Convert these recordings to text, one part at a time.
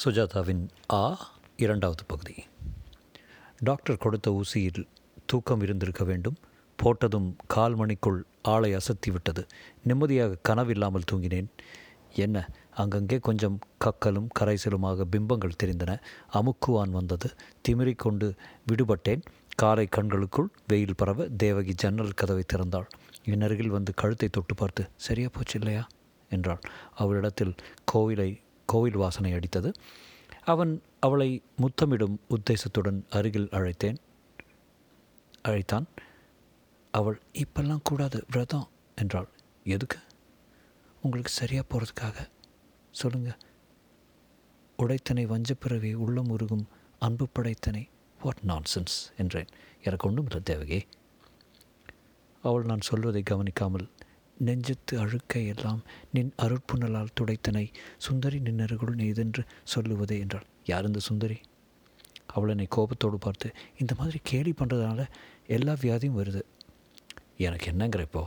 சுஜாதாவின் ஆ இரண்டாவது பகுதி. டாக்டர் கொடுத்த ஊசியில் தூக்கம் இருந்திருக்க வேண்டும். போட்டதும் கால் மணிக்குள் ஆளை அசத்தி விட்டது. நிம்மதியாக கனவில்லாமல் தூங்கினேன். என்ன, அங்கங்கே கொஞ்சம் கக்கலும் கரைசலுமாக பிம்பங்கள் தெரிந்தன. அமுக்குவான் வந்தது. திமிரிக்கொண்டு விடுபட்டேன். காலை கண்களுக்குள் வெயில் பரவ தேவகி ஜன்னல் கதவை திறந்தாள். என் அருகில் வந்து கழுத்தை தொட்டு பார்த்து, சரியா போச்சு இல்லையா என்றாள். அவளிடத்தில் கோவில் வாசனை அடித்தது. அவன் அவளை முத்தமிடும் உத்தேசத்துடன் அருகில் அழைத்தான். அவள், இப்பெல்லாம் கூடாது, விரதம் என்றாள். எதுக்கு? உங்களுக்கு சரியாக போகிறதுக்காக. சொல்லுங்கள். உடைத்தனை வஞ்சப்பிறவி உள்ளம் உருகும் அன்பு படைத்தனை. வாட் நான்சென்ஸ் என்றேன். எனக்கு ஒன்றும் இல்லை தேவகி. அவள் நான் சொல்வதை கவனிக்காமல், நெஞ்சத்து அழுக்கை எல்லாம் நின் அருட்புணலால் துடைத்தனை சுந்தரி நின்னருகுள் நீதென்று சொல்லுவதே என்றாள். யார் இந்த சுந்தரி? அவள் என்னை கோபத்தோடு பார்த்து, இந்த மாதிரி கேலி பண்ணுறதுனால எல்லா வியாதியும் வருது. எனக்கு என்னங்கிற இப்போ?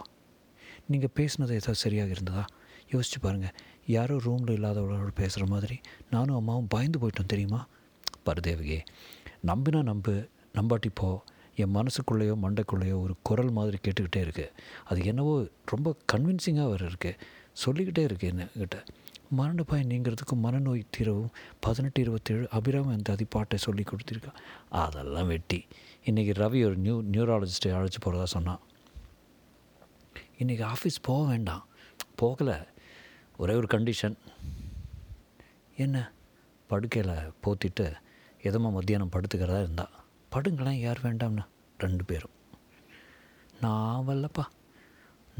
நீங்கள் பேசுனது ஏதாவது சரியாக இருந்ததா? யோசிச்சு பாருங்கள். யாரோ ரூமில் இல்லாதவளோட பேசுகிற மாதிரி நானும் அம்மாவும் பயந்து போயிட்டோம் தெரியுமா? பரதேவியே, நம்பினா நம்பாட்டிப்போ என் மனசுக்குள்ளேயோ மண்டைக்குள்ளேயோ ஒரு குரல் மாதிரி கேட்டுக்கிட்டே இருக்குது. அது என்னவோ ரொம்ப கன்வின்சிங்காக வேறு இருக்குது. சொல்லிக்கிட்டே இருக்குது என்னக்கிட்ட. மரணப்பாய் நீங்கிறதுக்கும் மனநோய் தீரவும் 1827 அபிராம அந்த அதிப்பாட்டை சொல்லி கொடுத்துருக்கா. அதெல்லாம் வெட்டி. இன்றைக்கி ரவி ஒரு நியூராலஜிஸ்ட்டை அழைச்சி போகிறதா சொன்னான். இன்றைக்கி ஆஃபீஸ் போக வேண்டாம். போகலை. ஒரே ஒரு கண்டிஷன். என்ன? படுக்கையில் போத்திட்டு எதமா மத்தியானம் படுத்துக்கிறதா இருந்தா. படுங்களாம். யார் வேண்டாம்னா? 2 பேரும். நான் வரலப்பா.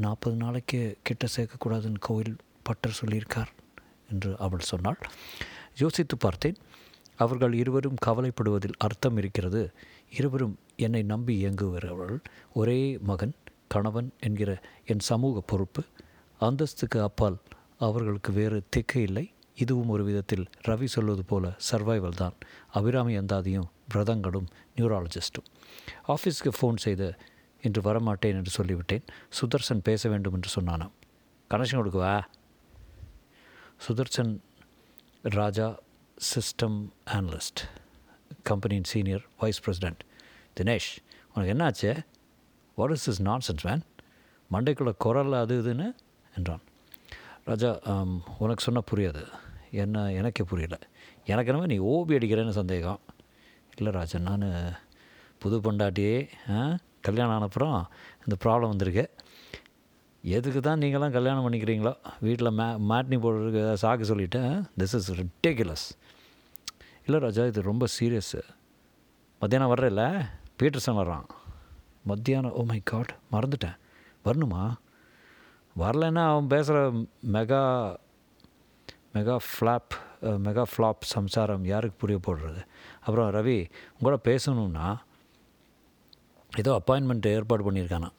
40 நாளைக்கு கிட்ட சேர்க்கக்கூடாதுன்னு கோயில் பட்டர் சொல்லியிருக்கார் என்று அவள் சொன்னாள். யோசித்து பார்த்தேன். அவர்கள் இருவரும் கவலைப்படுவதில் அர்த்தம் இருக்கிறது. இருவரும் என்னை நம்பி இயங்குகிறவர்கள். ஒரே மகன், கணவன் என்கிற என் சமூக பொறுப்பு. அந்தஸ்துக்கு அப்பால் அவர்களுக்கு வேறு திக்கு இல்லை. இதுவும் ஒரு விதத்தில் ரவி சொல்வது போல சர்வைவல் தான். அபிராமி அந்தாதியும் விரதங்களும் நியூராலஜிஸ்ட்டும். ஆஃபீஸ்க்கு ஃபோன் செய்து இன்று வரமாட்டேன் என்று சொல்லிவிட்டேன். சுதர்சன் பேச வேண்டும் என்று சொன்னானாம். கனெக்ஷன் கொடுக்குவா? சுதர்சன் ராஜா, சிஸ்டம் அனலிஸ்ட், கம்பெனியின் சீனியர் வைஸ் பிரசிடெண்ட். தினேஷ், உனக்கு என்ன ஆச்சு? What is this nonsense man? மண்டைக்குள்ளே குரல் அது இதுன்னு என்றான். ராஜா, உனக்கு சொன்னால் புரியாது. என்ன, எனக்கே புரியலை. எனக்கு என்னமே நீ ஓபி அடிக்கிறேன்னு சந்தேகம். இல்லை ராஜா, நான் புது பொண்டாட்டியே. கல்யாணம் ஆனப்புறம் இந்த ப்ராப்ளம் வந்திருக்கு. எதுக்கு தான் நீங்களாம் கல்யாணம் பண்ணிக்கிறீங்களோ? வீட்டில் மேட்னி போடுறதுக்கு ஏதாவது சாக்கு சொல்லிவிட்டேன். This is ridiculous. இல்லை ராஜா, இது ரொம்ப சீரியஸ்ஸு. மத்தியானம் வர்ற இல்லை? பீட்டர்சன் வர்றான் மத்தியானம். ஓ மை காட், மறந்துட்டேன். வரணுமா? வரலன்னா அவன் பேசுகிற மெகா ஃப்ளாப் சம்சாரம் யாருக்கு புரிய போடுறது? அப்புறம் ரவி உங்களோட பேசணுன்னா ஏதோ அப்பாயின்மெண்ட் ஏற்பாடு பண்ணியிருக்கானா.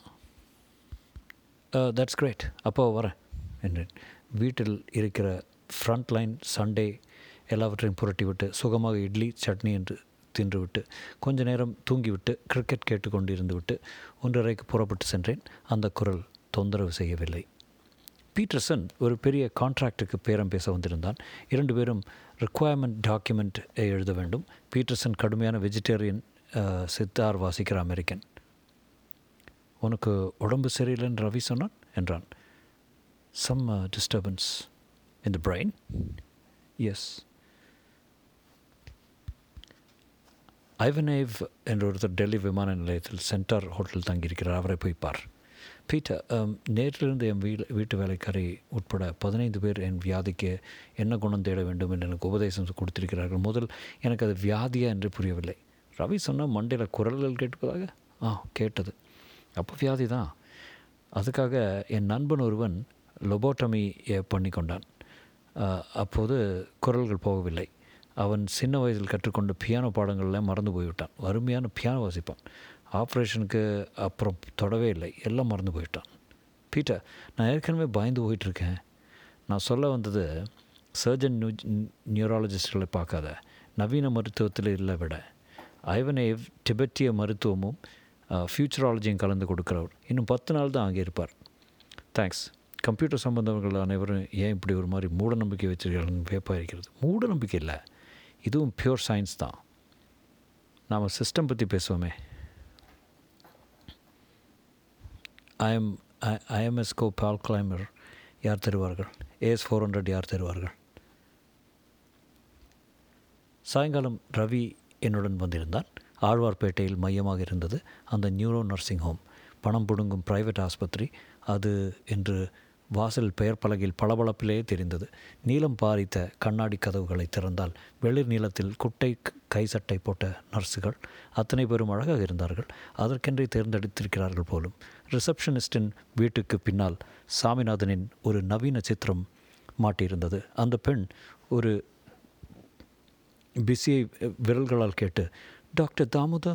That's great. அப்போ வரேன் என்றேன். வீட்டில் இருக்கிற ஃப்ரண்ட்லைன் சண்டே எல்லாவற்றையும் புரட்டிவிட்டு சுகமாக இட்லி சட்னி என்று தின்றுவிட்டு கொஞ்ச நேரம் தூங்கிவிட்டு கிரிக்கெட் கேட்டுக்கொண்டு இருந்துவிட்டு 1:30க்கு புறப்பட்டு சென்றேன். அந்த குரல் தொந்தரவு செய்யவில்லை. பீட்டர்சன் ஒரு பெரிய கான்ட்ராக்டுக்கு பேரம் பேச வந்திருந்தான். 2 பேரும் ரிக்குவயர்மெண்ட் டாக்குமெண்ட் எழுத வேண்டும். பீட்டர்சன் கடுமையான வெஜிடேரியன், சித்தார் வாசிக்கிற அமெரிக்கன். உனக்கு உடம்பு சரியில்லைன்னு ரவி சொன்னான் என்றான். Some disturbance in the brain. Yes. ஐவனேவ் என்ற ஒருத்தர் டெல்லி விமான நிலையத்தில் சென்டார் ஹோட்டல் தங்கியிருக்கிறார். அவரை போய் பார். பீட்டர், நேற்றிலிருந்து என் வீட்டு வேலைக்காரி உட்பட 15 பேர் என் வியாதிக்கு என்ன குணம் தேட வேண்டும் என்று எனக்கு உபதேசம் கொடுத்திருக்கிறார்கள். முதல் எனக்கு அது வியாதியா என்று புரியவில்லை. ரவி சொன்னால் மண்டையில் குரல்கள் கேட்பதாக கேட்டது. அப்போ வியாதி தான். அதுக்காக என் நண்பன் ஒருவன் லொபோட்டமி பண்ணி கொண்டான். அப்போது குரல்கள் போகவில்லை. அவன் சின்ன வயதில் கற்றுக்கொண்டு பியானோ பாடங்கள்லாம் மறந்து போய்விட்டான். அருமையான பியானோ வாசிப்பான். ஆப்ரேஷனுக்கு அப்புறம் தொடவே இல்லை. எல்லாம் மறந்து போயிட்டான். பீட்டர், நான் ஏற்கனவே பயந்து போயிட்டுருக்கேன். நான் சொல்ல வந்தது சர்ஜன் நியூராலஜிஸ்ட்களை பார்க்காத. நவீன மருத்துவத்தில் இல்லை விட ஐவனேவ் டிபெட்டிய மருத்துவமும் ஃப்யூச்சராலஜியும் கலந்து கொடுக்குறவர். இன்னும் 10 நாள் தான் அங்கே இருப்பார். தேங்க்ஸ். கம்ப்யூட்டர் சம்பந்தவர்கள் அனைவரும் ஏன் இப்படி ஒரு மாதிரி மூடநம்பிக்கை வச்சிருக்காங்கன்னு வியப்பாக இருக்கிறது. மூடநம்பிக்கை இல்லை, இதுவும் பியூர் சயின்ஸ் தான். நாம் சிஸ்டம் பற்றி பேசுவோமே. IMS கோ பால் கிளைமர் யார் தருவார்கள், AS400 யார் தருவார்கள். சாயங்காலம் ரவி என்னுடன் வந்திருந்தான். ஆழ்வார்பேட்டையில் மையமாக இருந்தது அந்த நியூரோ நர்சிங் ஹோம். பணம் பிடுங்கும் பிரைவேட் ஆஸ்பத்திரி அது என்று வாசல் பெயர் பலகையில் பளபளப்பிலேயே தெரிந்தது. நீலம் பாரித்த கண்ணாடி கதவுகளை திறந்தால் வெளிர் நீளத்தில் குட்டை கைசட்டை போட்ட நர்ஸுகள் அத்தனை பேரும் அழகாக இருந்தார்கள். அதற்கென்றே தேர்ந்தெடுத்திருக்கிறார்கள் போலும். ரிசப்ஷனிஸ்டின் வீட்டுக்கு பின்னால் சாமிநாதனின் ஒரு நவீன சித்திரம் மாட்டியிருந்தது. அந்த பெண் ஒரு பிஸியை விரல்களால் கேட்டு, டாக்டர் தாமுதா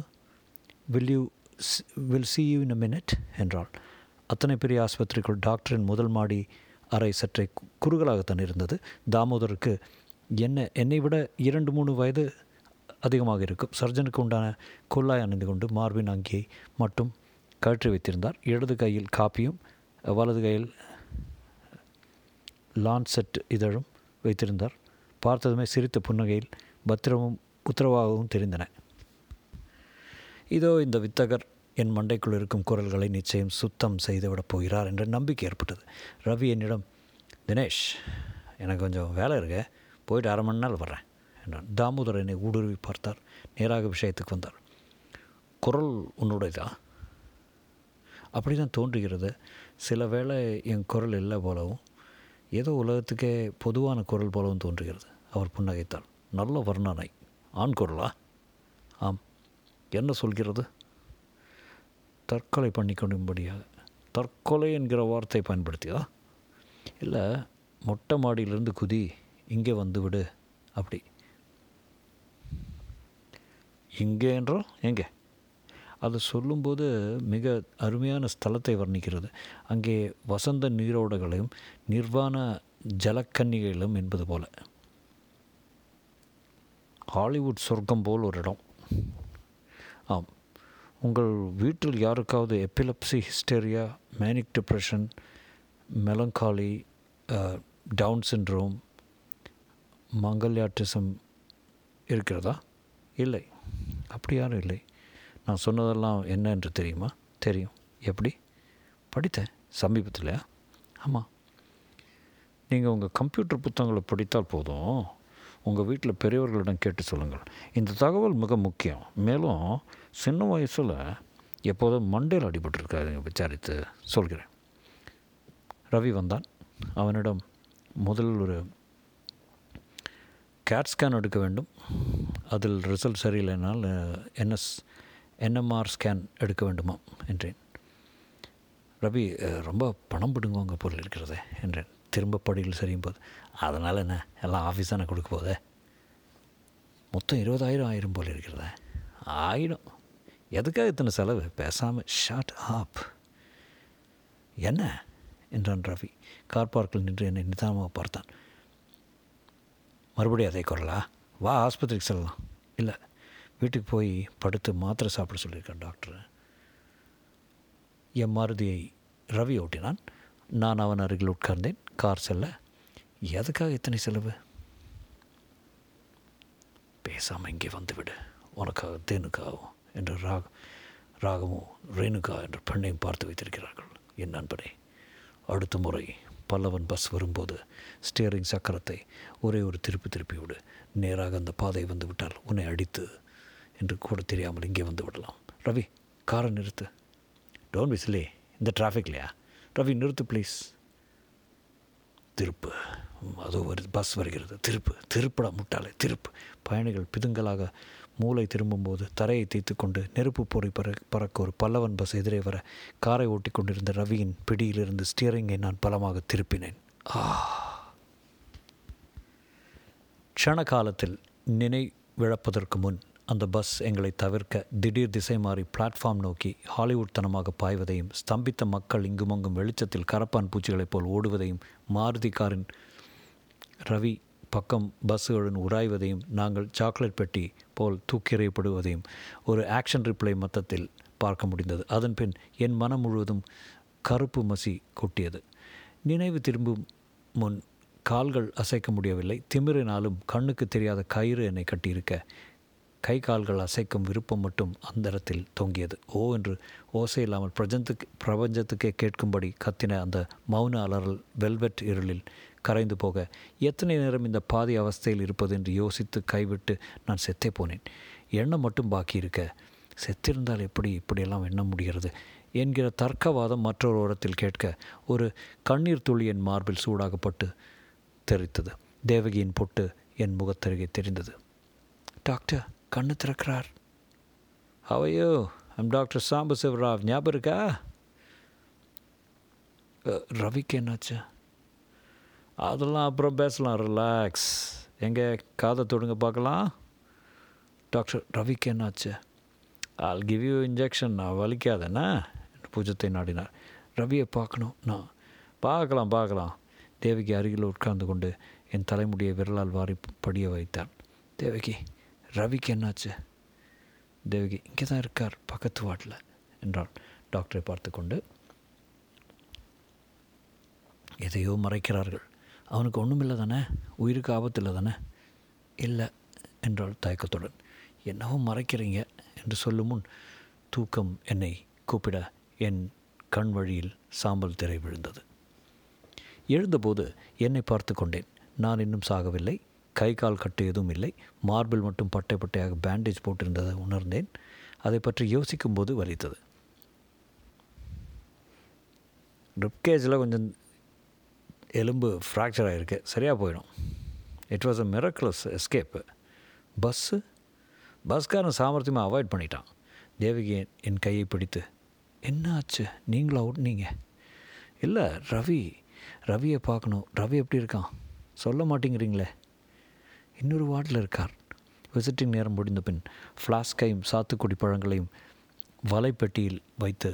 will see you in a minute என்றாள். அத்தனை பெரிய ஆஸ்பத்திரிக்குள் டாக்டரின் முதல் மாடி அறை சற்றே குறுகலாகத்தான் இருந்தது. தாமோதருக்கு என்னை விட 2-3 வயது அதிகமாக இருக்கும். சர்ஜனுக்கு உண்டான கொல்லாய் அணிந்து கொண்டு மார்பின் அங்கியை மட்டும் கழற்றி வைத்திருந்தார். இடது கையில் காப்பியும் வலது கையில் லான்செட் இதழும் வைத்திருந்தார். பார்த்ததுமே சிரித்த புன்னகையில் பத்திரமும் உத்தரவாகவும் தெரிந்தன. இதோ இந்த வித்தகர் என் மண்டைக்குள் இருக்கும் குரல்களை நிச்சயம் சுத்தம் செய்துவிடப் போகிறார் என்ற நம்பிக்கை ஏற்பட்டது. ரவி என்னிடம், தினேஷ் எனக்கு கொஞ்சம் வேலை இருக்க, போயிட்டு 1/2 மணி நேரம் வர்றேன் என்றான். தாமோதர் என்னை ஊடுருவி பார்த்தார். நேராக விஷயத்துக்கு வந்தார். குரல் உன்னுடையதா? அப்படி தான் தோன்றுகிறது. சில வேளை என் குரல் இல்லை போலவும், ஏதோ உலகத்துக்கே பொதுவான குரல் போலவும் தோன்றுகிறது. அவர் புன்னகைத்தார். நல்ல வர்ணனை. ஆண் குரலா? ஆம். என்ன சொல்கிறது? தற்கொலை பண்ணிக்கொள்ளும்படியாக. தற்கொலை என்கிற வார்த்தை பயன்படுத்தியா? இல்லை, மொட்டை மாடியிலிருந்து குதி, இங்கே வந்து விடு. அப்படி இங்கே என்றால் எங்கே? அது சொல்லும்போது மிக அருமையான ஸ்தலத்தை வர்ணிக்கிறது. அங்கே வசந்த நீரோடைகளையும் நிர்வாண ஜலக்கன்னிகளும் என்பது போல ஹாலிவுட் சொர்க்கம் போல் ஒரு இடம். ஆம். உங்கள் வீட்டில் யாருக்காவது epilepsy, hysteria, manic depression, melancholy, down syndrome, mongolism இருக்கிறதா? இல்லை, அப்படி யாரும் இல்லை. நான் சொன்னதெல்லாம் என்ன என்று தெரியுமா? தெரியும். எப்படி படித்தேன்? சமீபத்தில். ஆமாம். நீங்கள் உங்கள் கம்ப்யூட்டர் புத்தகங்களை படித்தால் போதும். உங்கள் வீட்டில் பெரியவர்களிடம் கேட்டு சொல்லுங்கள். இந்த தகவல் மிக முக்கியம். மேலும் சின்ன வயசில் எப்போதும் மண்டையில் அடிபட்டிருக்காரு விசாரித்து சொல்கிறேன். ரவி வந்தான். அவனிடம் முதல் ஒரு கேட் ஸ்கேன் எடுக்க வேண்டும். அதில் ரிசல்ட் சரியில்லைனால் NMR ஸ்கேன் எடுக்க வேண்டுமா என்றேன். ரவி, ரொம்ப பணம் பிடுங்குவாங்க பொருள் இருக்கிறதே என்றேன். திரும்ப படிகள் சரியும் போது. அதனால் என்ன, எல்லாம் ஆஃபீஸ் தானே கொடுக்க போதே. மொத்தம் 20,000 ஆயிரம் போல் இருக்கிறதே. ஆயிடும். எதுக்காக இத்தனை செலவு? பேசாமல் ஷார்ட் ஆப். என்ன என்றான் ரவி. கார் பார்க்கில் நின்று என்னை நிதானமாக பார்த்தான். மறுபடியும் அதே குரலா? வா ஆஸ்பத்திரிக்கு செல்லலாம். இல்லை, வீட்டுக்கு போய் படுத்து மாத்திரை சாப்பிட சொல்லியிருக்கேன் டாக்டர். என் மாருதியை ரவி ஓட்டினான். நான் அவன் அருகில் உட்கார்ந்தேன். கார் செல்ல, எதுக்காக இத்தனை செலவு? பேசாமல் இங்கே வந்துவிடு, உனக்காக தேனுக்காகவும் என்று ராகமும் ரேணுகா என்ற பெண்ணையும் பார்த்து வைத்திருக்கிறார்கள் என் நண்பனை. அடுத்த முறை பல்லவன் பஸ் வரும்போது ஸ்டியரிங் சக்கரத்தை ஒரே ஒரு திருப்பிவிடு. நேராக அந்த பாதை வந்து விட்டால் உன்னை அடித்து என்று கூட தெரியாமல் இங்கே வந்து விடலாம். ரவி, காரை நிறுத்து. டோன்ட் விசிலே, இந்த டிராஃபிக்லையா? ரவி நிறுத்து ப்ளீஸ். திருப்பு, அது ஒரு பஸ் வருகிறது. திருப்பு, திருப்படா முட்டாளே, திருப்பு. பயணிகள் பிதுங்கலாக மூளை திரும்பும்போது தரையை தேய்த்து கொண்டு நெருப்பு பொறி பறக்க ஒரு பல்லவன் பஸ் எதிரே வர காரை ஓட்டி கொண்டிருந்த ரவியின் பிடியிலிருந்து ஸ்டியரிங்கை நான் பலமாக திருப்பினேன். க்ஷண காலத்தில் நினைவிழப்பதற்கு முன் அந்த பஸ் எங்களை தவிர்க்க திடீர் திசை மாறி பிளாட்ஃபார்ம் நோக்கி ஹாலிவுட் தனமாக பாய்வதையும் ஸ்தம்பித்த மக்கள் இங்குமங்கும் வெளிச்சத்தில் கரப்பான் பூச்சிகளைப் போல் ஓடுவதையும் மாருதி காரின் ரவி பக்கம் பஸ்ஸுகளுடன் உராய்வதையும் நாங்கள் சாக்லேட் பெட்டி போல் தூக்கிறையப்படுவதையும் ஒரு ஆக்ஷன் ரிப்ளை மொத்தத்தில் பார்க்க முடிந்தது. அதன் பின் என் மனம் முழுவதும் கருப்பு மசி கொட்டியது. நினைவு திரும்பும் முன் கால்கள் அசைக்க முடியவில்லை. திமிரினாலும் கண்ணுக்கு தெரியாத கயிறு என்னை கட்டியிருக்க கை கால்கள் அசைக்கும் விருப்பம் மட்டும் அந்தரத்தில் தொங்கியது. ஓ என்று ஓசை இல்லாமல் பிரபஞ்சத்துக்கே கேட்கும்படி கத்தின அந்த மௌன அலறல் வெல்வெட் இருளில் கரைந்து போக எத்தனை நேரம் இந்த பாதி அவஸ்தையில் இருப்பது என்று யோசித்து கைவிட்டு நான் செத்தே போனேன். எண்ணம் மட்டும் பாக்கி இருக்க, செத்திருந்தால் இப்படியெல்லாம் எண்ண முடிகிறது என்கிற தர்க்கவாதம் மற்றொரு ஓரத்தில் கேட்க, ஒரு கண்ணீர் துளி என் மார்பில் சூடாகப்பட்டு தெரித்தது. தேவகியின் பொட்டு என் முகத்தருகே தெரிந்தது. டாக்டர் கண்ணு திறக்கிறார். ஹவையோ ஐம் டாக்டர் சாம்பசிவராவ், ஞாபகம் இருக்கா? ரவிக்கு என்னாச்சு? அதெல்லாம் அப்புறம் பேசலாம், ரிலாக்ஸ். எங்கே காதை தொடுங்க பார்க்கலாம். டாக்டர் ரவிக்கு என்னாச்சு? ஆல் கிவ் யூ இன்ஜெக்ஷன், நான் வலிக்காதண்ணா என்று பூஜத்தை நாடினார். ரவியை பார்க்கணும். நான் பார்க்கலாம். தேவகி அருகில் உட்கார்ந்து கொண்டு என் தலைமுடியை விரலால் வாரி படிய வைத்தான். தேவகி, ரவிக்கு என்னாச்சு? தேவகி, இங்கே தான் இருக்கார், பக்கத்து வாட்டில் என்றான் டாக்டரை பார்த்து கொண்டு. எதையோ மறைக்கிறார்கள். அவனுக்கு ஒன்றுமில்லை தானே? உயிருக்கு ஆபத்தில் தானே? இல்லை என்றாள் தயக்கத்துடன். என்னவோ மறைக்கிறீங்க என்று சொல்லும் முன் தூக்கம் என்னை கூப்பிட என் கண் வழியில் சாம்பல் திரை விழுந்தது. எழுந்தபோது என்னை பார்த்து கொண்டேன். நான் இன்னும் சாகவில்லை. கை கால் கட்டு எதுவும் இல்லை. மார்பில் மட்டும் பட்டை பட்டையாக பேண்டேஜ் போட்டிருந்ததை உணர்ந்தேன். அதை பற்றி யோசிக்கும்போது வலித்தது. ரிப்கேஜில் கொஞ்சம் எலும்பு ஃப்ராக்சர் ஆகிருக்கு, சரியாக போயிடும். It was a miraculous escape. பஸ்காரன் சாமர்த்தியமாக அவாய்ட் பண்ணிட்டான். தேவகி என் கையை பிடித்து, என்ன ஆச்சு, நீங்களும் ஓட்டுனீங்க? இல்லை, ரவியை பார்க்கணும். ரவி எப்படி இருக்கான் சொல்ல மாட்டேங்கிறீங்களே. இன்னொரு வார்டில் இருக்கார். விசிட்டிங் நேரம் முடிந்த பின் ஃப்ளாஸ்கையும் சாத்துக்குடி பழங்களையும் வலைப்பெட்டியில் வைத்து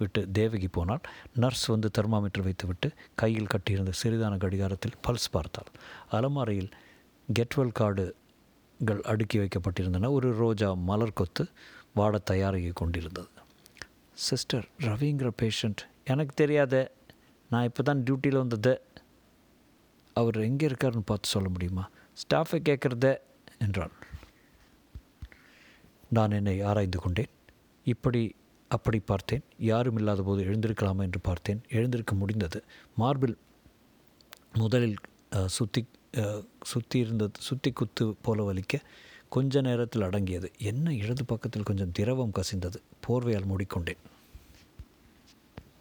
விட்டு தேவகி போனால் நர்ஸ் வந்து தெர்மாமீட்டர் வைத்துவிட்டு கையில் கட்டியிருந்த சிறிதான கடிகாரத்தில் பல்ஸ் பார்த்தாள். அலமாரியில் கெட்வெல் கார்டுகள் அடுக்கி வைக்கப்பட்டிருந்தன. ஒரு ரோஜா மலர் கொத்து வாட தயாராகி கொண்டிருந்தது. சிஸ்டர், ரவிங்கிற பேஷண்ட் எனக்கு தெரியாத, நான் இப்போ தான் டியூட்டியில் வந்தது, அவர் எங்கே இருக்காருன்னு பார்த்து சொல்ல முடியுமா? ஸ்டாஃபை கேட்குறத என்றாள். நான் என்னை ஆராய்ந்து கொண்டேன். இப்படி அப்படி பார்த்தேன். யாரும் இல்லாத போது எழுந்திருக்கலாமா என்று பார்த்தேன். எழுந்திருக்க முடிந்தது. மார்பில் முதலில் சுத்தி குத்து போல வலிக்க கொஞ்ச நேரத்தில் அடங்கியது. என்ன இடது பக்கத்தில் கொஞ்சம் திரவம் கசிந்தது. போர்வையால் மூடிக்கொண்டேன்.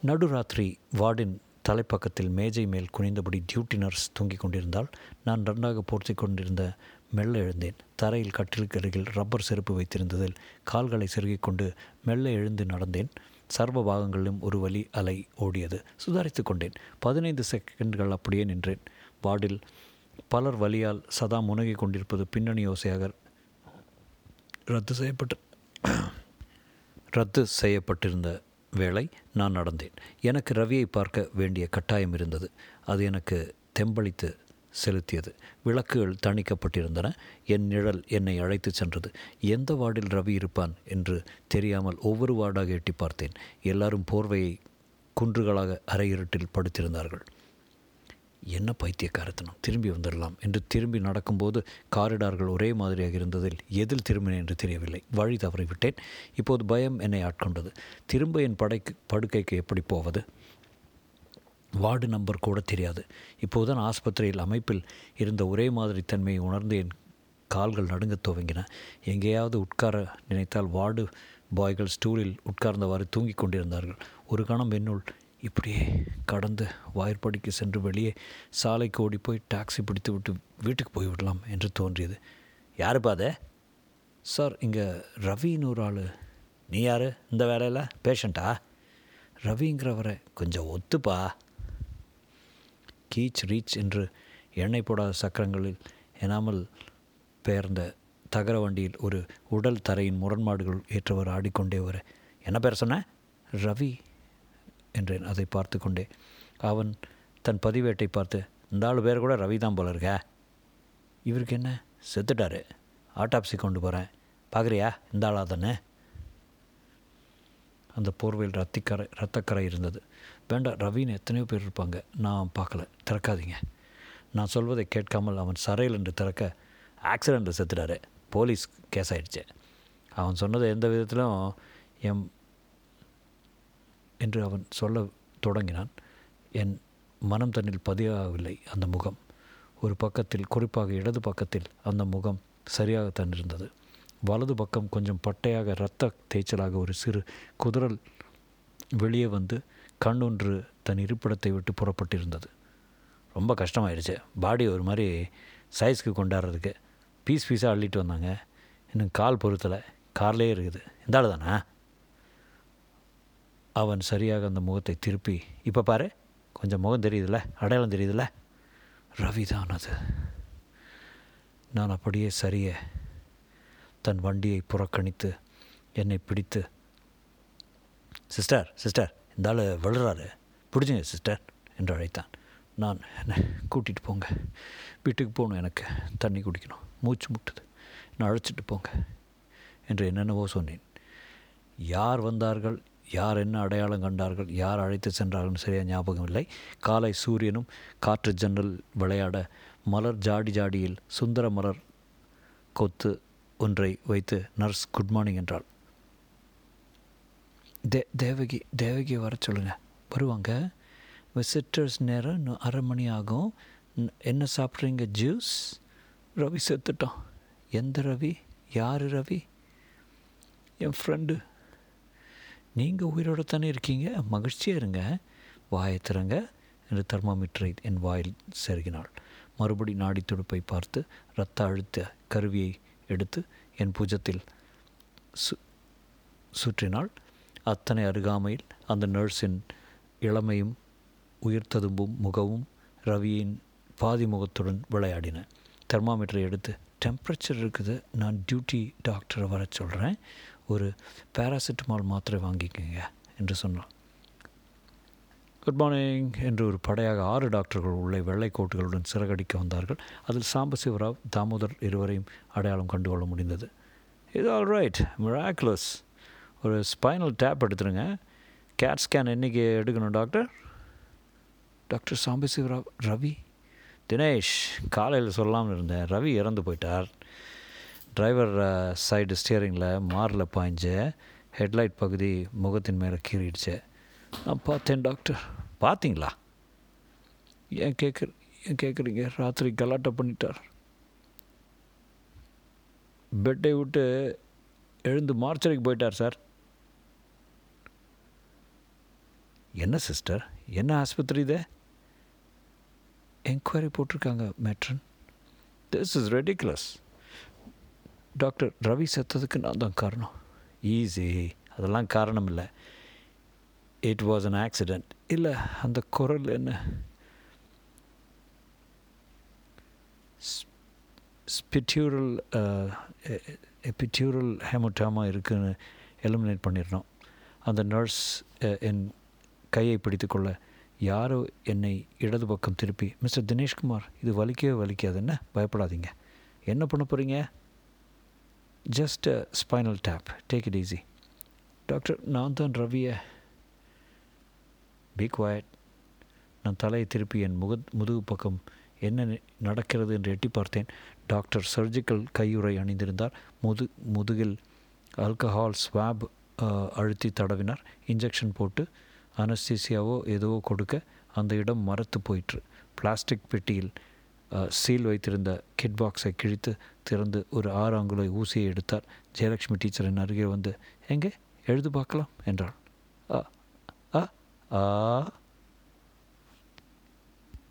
நடுராத்திரி வார்டின் தலைப்பக்கத்தில் மேஜை மேல் குனிந்தபடி டியூட்டி நர்ஸ் தூங்கிக் கொண்டிருந்தால் நான் ரெண்டாக போர்த்தி கொண்டிருந்த மெல்ல எழுந்தேன். தரையில் கட்டிலுக்கு அருகில் ரப்பர் செருப்பு வைத்திருந்ததில் கால்களை செருகிக் கொண்டு மெல்ல எழுந்து நடந்தேன். சர்வ பாகங்களிலும் ஒரு வலி அலை ஓடியது. சுதாரித்து கொண்டேன். 15 செகண்ட்கள் அப்படியே நின்றேன். வார்டில் பலர் வலியால் சதா முனகிக் கொண்டிருப்பது பின்னணி யோசையாக ரத்து செய்யப்பட்டிருந்த வேளை நான் நடந்தேன். எனக்கு ரவியை பார்க்க வேண்டிய கட்டாயம் இருந்தது. அது எனக்கு தெம்பளித்து செலுத்தியது. விளக்குகள் தணிக்கப்பட்டிருந்தன. என் நிழல் என்னை அழைத்து சென்றது. எந்த வார்டில் ரவி இருப்பான் என்று தெரியாமல் ஒவ்வொரு வார்டாக எட்டி பார்த்தேன். எல்லாரும் போர்வையை குன்றுகளாக அரையிருட்டில் படுத்திருந்தார்கள். என்ன பைத்தியக்காரத்தனம், திரும்பி வந்துடலாம் என்று திரும்பி நடக்கும்போது காரிடார்கள் ஒரே மாதிரியாக இருந்ததில் எதில் திரும்பினேன் என்று தெரியவில்லை. வழி தவறிவிட்டேன். இப்போது பயம் என்னை ஆட்கொண்டது. திரும்ப என் படுக்கைக்கு எப்படி போவது? வார்டு நம்பர் கூட தெரியாது. இப்போதுதான் ஆஸ்பத்திரியில் அமைப்பில் இருந்த ஒரே மாதிரி தன்மையை உணர்ந்து என் கால்கள் நடுங்க துவங்கின. எங்கேயாவது உட்கார நினைத்தால் வார்டு பாய்கள் ஸ்டூலில் உட்கார்ந்தவாறு தூங்கி கொண்டிருந்தார்கள். ஒரு கணம் என்னுள் இப்படியே கடந்து வாய்ப்படிக்கு சென்று வெளியே சாலைக்கு ஓடிப்போய் டாக்ஸி பிடித்து விட்டு வீட்டுக்கு போய்விடலாம் என்று தோன்றியது. யாருப்பா அதை? சார், இங்கே ரவின்னு ஒரு ஆள். நீ யார் இந்த வேலையில்? பேஷண்ட்டா? ரவிங்கிறவரை கொஞ்சம் ஒத்துப்பா. கீச் ரீச் என்று எண்ணெய் போடாத சக்கரங்களில் எனாமல் பெயர்ந்த தகர வண்டியில் ஒரு உடல் தரையின் முரண்பாடுகள் ஏற்றவர் ஆடிக்கொண்டே வர, என்ன பேர் சொன்னேன்? ரவி என்றேன் அதை பார்த்து கொண்டே. அவன் தன் பதிவேட்டை பார்த்து, இந்த ஆள் பேர் கூட ரவி தான் போல இருக்க, இவருக்கு என்ன, செத்துட்டாரு, ஆட்டாப்சி கொண்டு போகிறேன், பார்க்குறியா இந்த ஆளாக தானே? அந்த போர்வையில் ரத்தக்கரை இருந்தது. வேண்டாம், ரவின்னு எத்தனையோ பேர் இருப்பாங்க, நான் பார்க்கல, திறக்காதீங்க. நான் சொல்வதை கேட்காமல் அவன் சரையில் என்று திறக்க ஆக்சிடெண்ட்டில் செத்துட்டாரு. போலீஸ் கேஸ் ஆகிடுச்சு. அவன் சொன்னது எந்த விதத்திலும் என் என்று அவன் சொல்ல தொடங்கினான். என் மனம் தன்னில் பதியவில்லை. அந்த முகம் ஒரு பக்கத்தில், குறிப்பாக இடது பக்கத்தில் அந்த முகம் சரியாகத்தான் இருந்தது. வலது பக்கம் கொஞ்சம் பட்டையாக இரத்த தேய்ச்சலாக ஒரு சிறு குதிரல் வெளியே வந்து கண்ணொன்று தன் இருப்பிடத்தை விட்டு புறப்பட்டிருந்தது. ரொம்ப கஷ்டமாயிடுச்சு. பாடி ஒரு மாதிரி சைஸ்க்கு கொண்டாடுறதுக்கு பீஸ் பீஸாக அள்ளிட்டு வந்தாங்க. இன்னும் கால் பொறுத்தலை, கார்லேயே இருக்குது. இந்த ஆள் தானா? அவன் சரியாக அந்த முகத்தை திருப்பி, இப்போ பாரு, கொஞ்சம் முகம் தெரியுதுல்ல, அடையாளம் தெரியுதுல்ல, ரவிதான் அது. நான் அப்படியே சரிய தன் வண்டியை புறக்கணித்து என்னை பிடித்து, சிஸ்டர் சிஸ்டர் இந்த ஆள் விழுறாரு, பிடிச்சிங்க சிஸ்டர் என்று அழைத்தான். நான், என்னை கூட்டிகிட்டு போங்க, வீட்டுக்கு போகணும், எனக்கு தண்ணி குடிக்கணும், மூச்சு முட்டுது, நான் அழைச்சிட்டு போங்க என்று என்னென்னவோ சொன்னேன். யார் வந்தார்கள், யார் என்ன அடையாளம் கண்டார்கள், யார் அழைத்து சென்றார்கள் சரியாக ஞாபகம் இல்லை. காலை சூரியனும் காற்று ஜன்னல் விளையாட மலர் ஜாடி ஜாடியில் சுந்தர மலர் கொத்து ஒன்றை வைத்து நர்ஸ் குட் மார்னிங் என்றாள். தேவகியை வர சொல்லுங்கள், வருவாங்க. விசிட்டர்ஸ் நேரம் இன்னும் அரை மணி ஆகும். என்ன சாப்பிட்றீங்க? ஜூஸ். ரவி செத்துட்டான். எந்த ரவி? யார் ரவி? என் ஃப்ரெண்டு. நீங்கள் உயிரோடு தானே இருக்கீங்க, மகிழ்ச்சியாக இருங்க, வாயத்திறங்க என்று தெர்மாமீட்டரை என் வாயில் செருகினாள். மறுபடி நாடி துடுப்பை பார்த்து இரத்த அழுத்த கருவியை எடுத்து என் புஜத்தில் சுற்றினாள். அத்தனை அருகாமையில் அந்த நர்ஸின் இளமையும் உயிர்த்ததும்பும் முகமும் ரவியின் பாதி முகத்துடன் விளையாடின. தெர்மாமீட்டரை எடுத்து, டெம்பரேச்சர் இருக்குது, நான் டியூட்டி டாக்டரை வர சொல்கிறேன், ஒரு பேராசிட்டமால் மாத்திரை வாங்கிக்கோங்க என்று சொன்னான். குட் மார்னிங் என்று ஒரு படையாக 6 டாக்டர்கள் உள்ளே வெள்ளை கோட்டுகளுடன் சிறகடிக்க வந்தார்கள். அதில் சாம்பசிவராவ், தாமோதர் இருவரையும் அடையாளம் கண்டுகொள்ள முடிந்தது. இது ஆல்ரைட், மிராக்குலஸ். ஒரு ஸ்பைனல் டேப் எடுத்துருங்க. கேட் ஸ்கேன் என்றைக்கு எடுக்கணும் டாக்டர்? டாக்டர் சாம்பசிவராவ், ரவி. தினேஷ், காலையில் சொல்லாமல் இருந்தேன், ரவி இறந்து போயிட்டார். டிரைவர் சைடு ஸ்டியரிங்கில் மாரில் பாய்ஞ்சு ஹெட்லைட் பகுதி முகத்தின் மேலே கீறிடுச்சு. நான் பார்த்தேன் டாக்டர். பார்த்தீங்களா? ஏன் கேட்குறீங்க? ராத்திரி கலாட்டை பண்ணிட்டார். பெட்டை விட்டு எழுந்து மார்ச்சரிக்கு போயிட்டார் சார். என்ன சிஸ்டர், என்ன ஆஸ்பத்திரி இது? என்கொயரி போட்டிருக்காங்க matron. This is ridiculous. Doctor, Ravi செத்ததுக்கு நான் தான் காரணம். ஈஸி, அதெல்லாம் காரணம் இல்லை. It was an accident. இல்லை, அந்த குரல் என்ன? எபிட்யூரல் ஹெமோடாமா இருக்குதுன்னு எலிமினேட் பண்ணிடணும். அந்த நர்ஸ் என் கையை பிடித்துக்கொள்ள யாரோ என்னை இடது பக்கம் திருப்பி, மிஸ்டர் தினேஷ்குமார், இது வலிக்கவே வலிக்காது, என்ன பயப்படாதீங்க, என்ன பண்ண போகிறீங்க? Just spinal tap, take it easy. Doctor, நான் தான் ரவியை. Be quiet. நான் தலையை திருப்பி என் முதுகு பக்கம் என்ன நடக்கிறது என்று எட்டி பார்த்தேன். டாக்டர் சர்ஜிக்கல் கையுறை அணிந்திருந்தார். முதுகில் ஆல்கஹால் ஸ்வாப் அழுத்தி தடவினார். இன்ஜெக்ஷன் போட்டு அனஸ்தீசியாவோ எதுவோ கொடுக்க அந்த இடம் மறத்து போயிற்று. பிளாஸ்டிக் பெட்டியில் சீல் வைத்திருந்த கிட் பாக்ஸை கிழித்து திறந்து ஒரு 6 அங்குல ஊசியை எடுத்தார். ஜெயலட்சுமி டீச்சரின் அருகே வந்து, எங்கே எழுது பார்க்கலாம் என்றாள். ஆ ஆ ஆ